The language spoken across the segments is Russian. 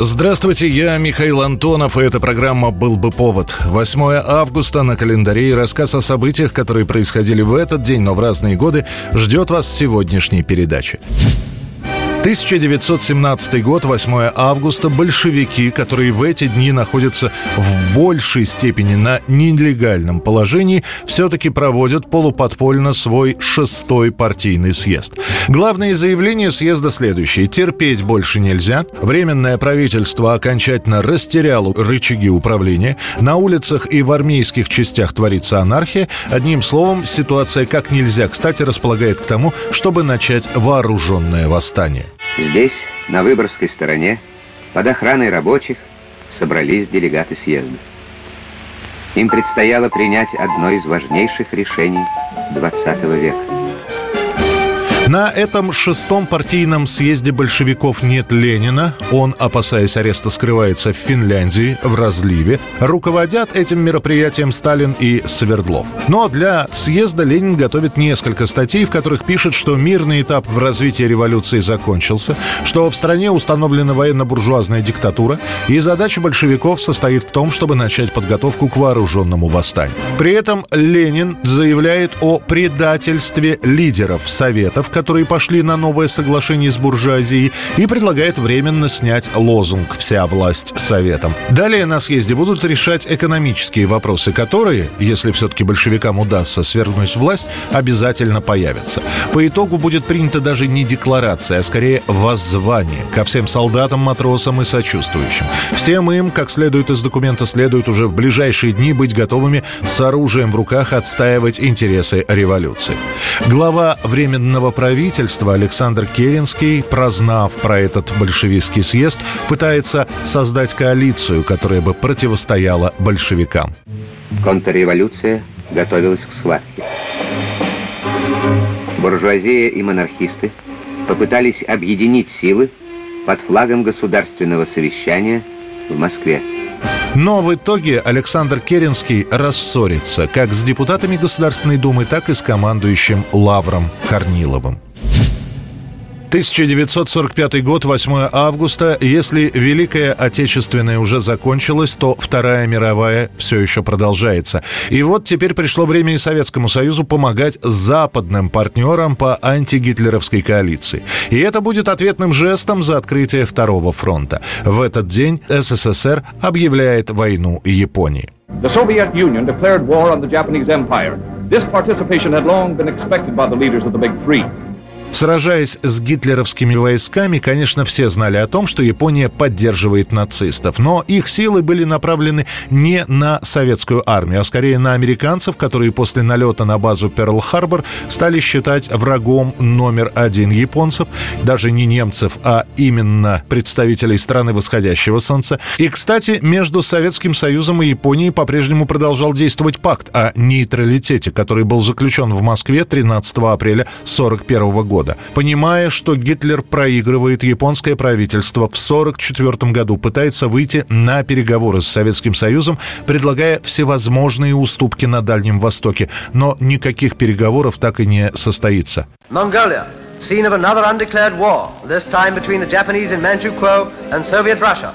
Здравствуйте, я Михаил Антонов, и эта программа «Был бы повод». 8 августа на календаре, и рассказ о событиях, которые происходили в этот день, но в разные годы, ждет вас в сегодняшней передаче. 1917 год, 8 августа, большевики, которые в эти дни находятся в большей степени на нелегальном положении, все-таки проводят полуподпольно свой 6-й партийный съезд. Главные заявления съезда следующие. Терпеть больше нельзя. Временное правительство окончательно растеряло рычаги управления. На улицах и в армейских частях творится анархия. Одним словом, ситуация как нельзя кстати располагает к тому, чтобы начать вооруженное восстание. Здесь, на Выборгской стороне, под охраной рабочих, собрались делегаты съезда. Им предстояло принять одно из важнейших решений XX века. На этом 6-м партийном съезде большевиков нет Ленина. Он, опасаясь ареста, скрывается в Финляндии, в Разливе. Руководят этим мероприятием Сталин и Свердлов. Но для съезда Ленин готовит несколько статей, в которых пишет, что мирный этап в развитии революции закончился, что в стране установлена военно-буржуазная диктатура, и задача большевиков состоит в том, чтобы начать подготовку к вооруженному восстанию. При этом Ленин заявляет о предательстве лидеров Советов, которые пошли на новое соглашение с буржуазией, и предлагает временно снять лозунг «Вся власть Советам». Далее на съезде будут решать экономические вопросы, которые, если все-таки большевикам удастся свергнуть власть, обязательно появятся. По итогу будет принята даже не декларация, а скорее воззвание ко всем солдатам, матросам и сочувствующим. Всем им, как следует из документа, следует уже в ближайшие дни быть готовыми с оружием в руках отстаивать интересы революции. Глава Временного правительства Александр Керенский, прознав про этот большевистский съезд, пытается создать коалицию, которая бы противостояла большевикам. Контрреволюция готовилась к схватке. Буржуазия и монархисты попытались объединить силы под флагом государственного совещания в Москве. Но в итоге Александр Керенский рассорится как с депутатами Государственной Думы, так и с командующим Лавром Корниловым. 1945 год, 8 августа. Если Великая Отечественная уже закончилась, то Вторая мировая все еще продолжается. И вот теперь пришло время и Советскому Союзу помогать западным партнерам по антигитлеровской коалиции. И это будет ответным жестом за открытие Второго фронта. В этот день СССР объявляет войну Японии. The Soviet Union declared war on the Japanese Empire. This participation had long been expected by the leaders of the Big Three. Сражаясь с гитлеровскими войсками, конечно, все знали о том, что Япония поддерживает нацистов. Но их силы были направлены не на советскую армию, а скорее на американцев, которые после налета на базу Перл-Харбор стали считать врагом номер один японцев, даже не немцев, а именно представителей страны восходящего солнца. И, кстати, между Советским Союзом и Японией по-прежнему продолжал действовать пакт о нейтралитете, который был заключен в Москве 13 апреля 1941 года. Понимая, что Гитлер проигрывает, японское правительство в 1944 году пытается выйти на переговоры с Советским Союзом, предлагая всевозможные уступки на Дальнем Востоке. Но никаких переговоров так и не состоится. Mongolia, scene of another undeclared war, this time between the Japanese in Manchukuo and Soviet Russia.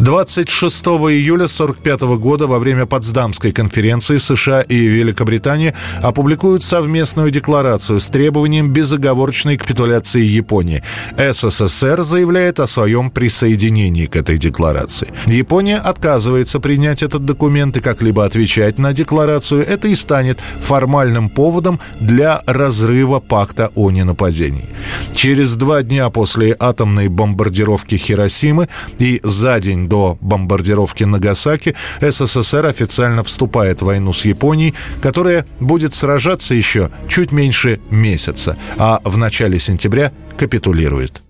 26 июля 1945 года во время Потсдамской конференции США и Великобритания опубликуют совместную декларацию с требованием безоговорочной капитуляции Японии. СССР заявляет о своем присоединении к этой декларации. Япония отказывается принять этот документ и как-либо отвечать на декларацию. Это и станет формальным поводом для разрыва пакта о ненападении. Через 2 дня после атомной бомбардировки Хиросимы и за день до бомбардировки Нагасаки СССР официально вступает в войну с Японией, которая будет сражаться еще чуть меньше месяца, а в начале сентября капитулирует.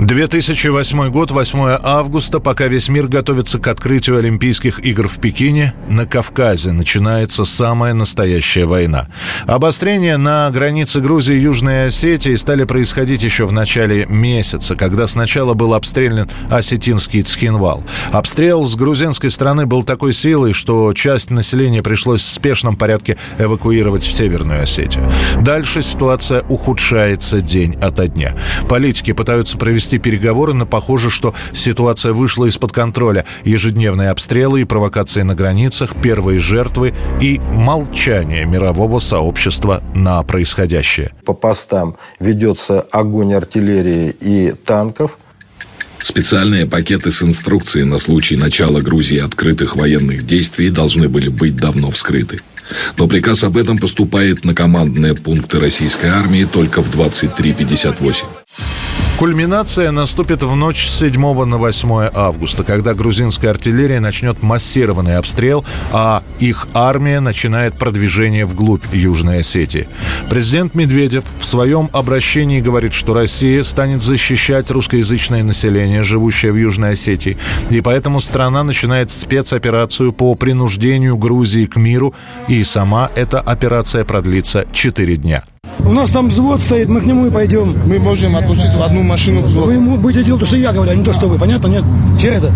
2008 год, 8 августа, пока весь мир готовится к открытию Олимпийских игр в Пекине, на Кавказе начинается самая настоящая война. Обострения на границе Грузии и Южной Осетии стали происходить еще в начале месяца, когда сначала был обстрелян осетинский Цхинвал. Обстрел с грузинской стороны был такой силой, что часть населения пришлось в спешном порядке эвакуировать в Северную Осетию. Дальше ситуация ухудшается день ото дня. Политики пытаются провести переговоры, но похоже, что ситуация вышла из-под контроля. Ежедневные обстрелы и провокации на границах, первые жертвы и молчание мирового сообщества на происходящее. По постам ведется огонь артиллерии и танков. Специальные пакеты с инструкцией на случай начала Грузии открытых военных действий должны были быть давно вскрыты. Но приказ об этом поступает на командные пункты российской армии только в 23:58. Кульминация наступит в ночь с 7 на 8 августа, когда грузинская артиллерия начнет массированный обстрел, а их армия начинает продвижение вглубь Южной Осетии. Президент Медведев в своем обращении говорит, что Россия станет защищать русскоязычное население, живущее в Южной Осетии, и поэтому страна начинает спецоперацию по принуждению Грузии к миру, и сама эта операция продлится 4 дня. У нас там взвод стоит, мы к нему и пойдем. Мы можем отпустить одну машину взвод. Вы ему будете делать то, что я говорю, а не то, что вы. Понятно, нет? Че это?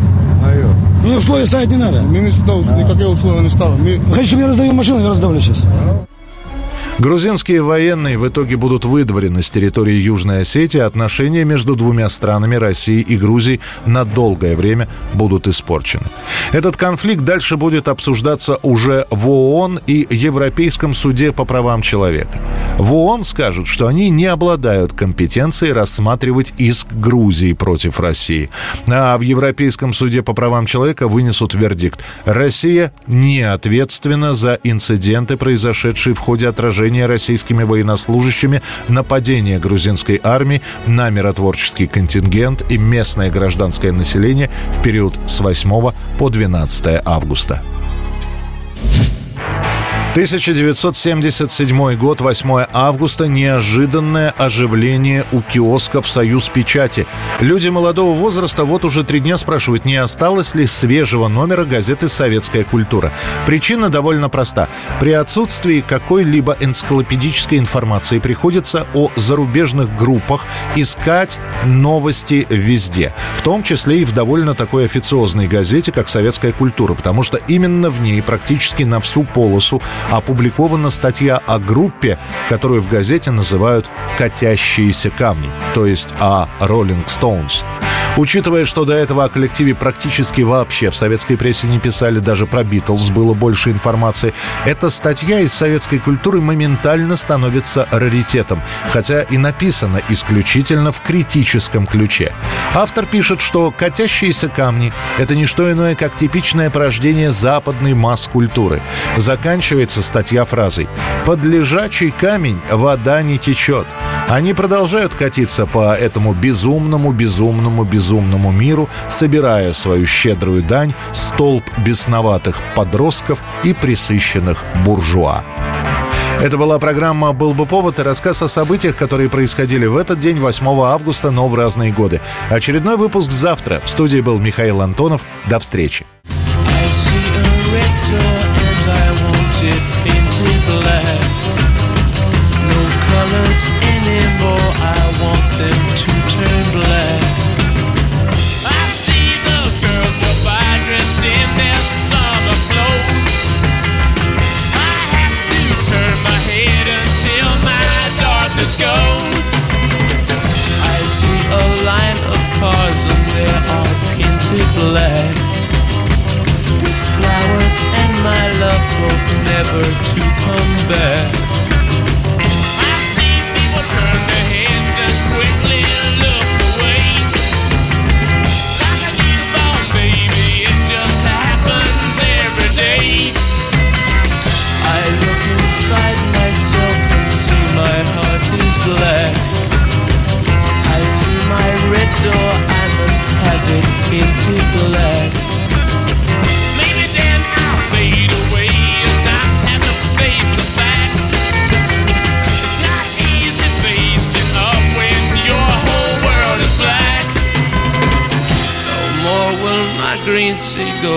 Ну, условия ставить не надо. Мы не ставим, никакие условия не ставим. Хотите, чтобы я раздавил машину, я раздавлю сейчас. Грузинские военные в итоге будут выдворены с территории Южной Осетии. Отношения между двумя странами, Россией и Грузией, на долгое время будут испорчены. Этот конфликт дальше будет обсуждаться уже в ООН и Европейском суде по правам человека. В ООН скажут, что они не обладают компетенцией рассматривать иск Грузии против России. А в Европейском суде по правам человека вынесут вердикт: Россия не ответственна за инциденты, произошедшие в ходе отражения российскими военнослужащими нападение грузинской армии на миротворческий контингент и местное гражданское население в период с 8 по 12 августа. 1977 год, 8 августа, неожиданное оживление у киосков «Союзпечати». Люди молодого возраста вот уже 3 дня спрашивают, не осталось ли свежего номера газеты «Советская культура». Причина довольно проста. При отсутствии какой-либо энциклопедической информации приходится о зарубежных группах искать новости везде, в том числе и в довольно такой официозной газете, как «Советская культура», потому что именно в ней практически на всю полосу опубликована статья о группе, которую в газете называют «катящиеся камни», то есть о Rolling Stones. Учитывая, что до этого о коллективе практически вообще в советской прессе не писали, даже про Битлз было больше информации, эта статья из «Советской культуры» моментально становится раритетом, хотя и написана исключительно в критическом ключе. Автор пишет, что «катящиеся камни» — это не что иное, как типичное порождение западной масс-культуры. Заканчивается статья фразой: «Под лежачий камень вода не течет». Они продолжают катиться по этому безумному миру, собирая свою щедрую дань, столб бесноватых подростков и пресыщенных буржуа. Это была программа «Был бы повод» и рассказ о событиях, которые происходили в этот день, 8 августа, но в разные годы. Очередной выпуск завтра. В студии был Михаил Антонов. До встречи. Black. The flowers and my love hope never to come back. I see people turn their heads and quickly look away. Like a newborn baby, it just happens every day. I look inside myself and see my heart is black. I see my red door, I must have it into black. Maybe then I'll fade away and not have to fade. go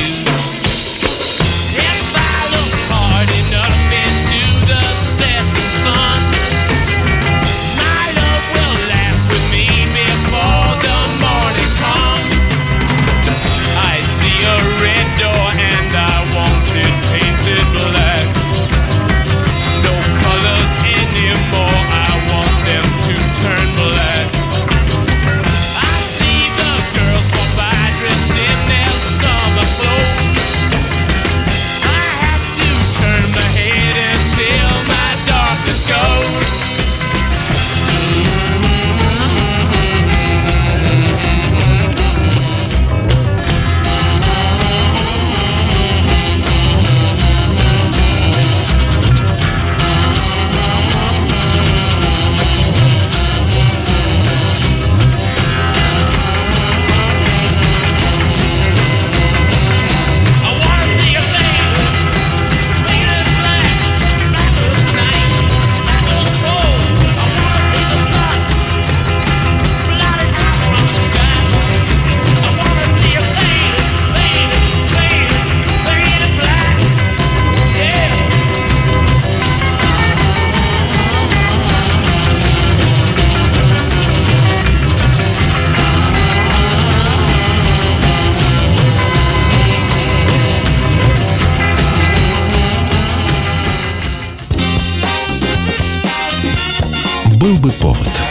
If I look hard enough into the setting sun, my love will laugh with me before the morning comes. I see a red door and I want it painted black. No colors anymore, I want them to turn black. I see the girls walk by dressed in their summer clothes. I have to turn my head until my darkness goes. Был бы повод.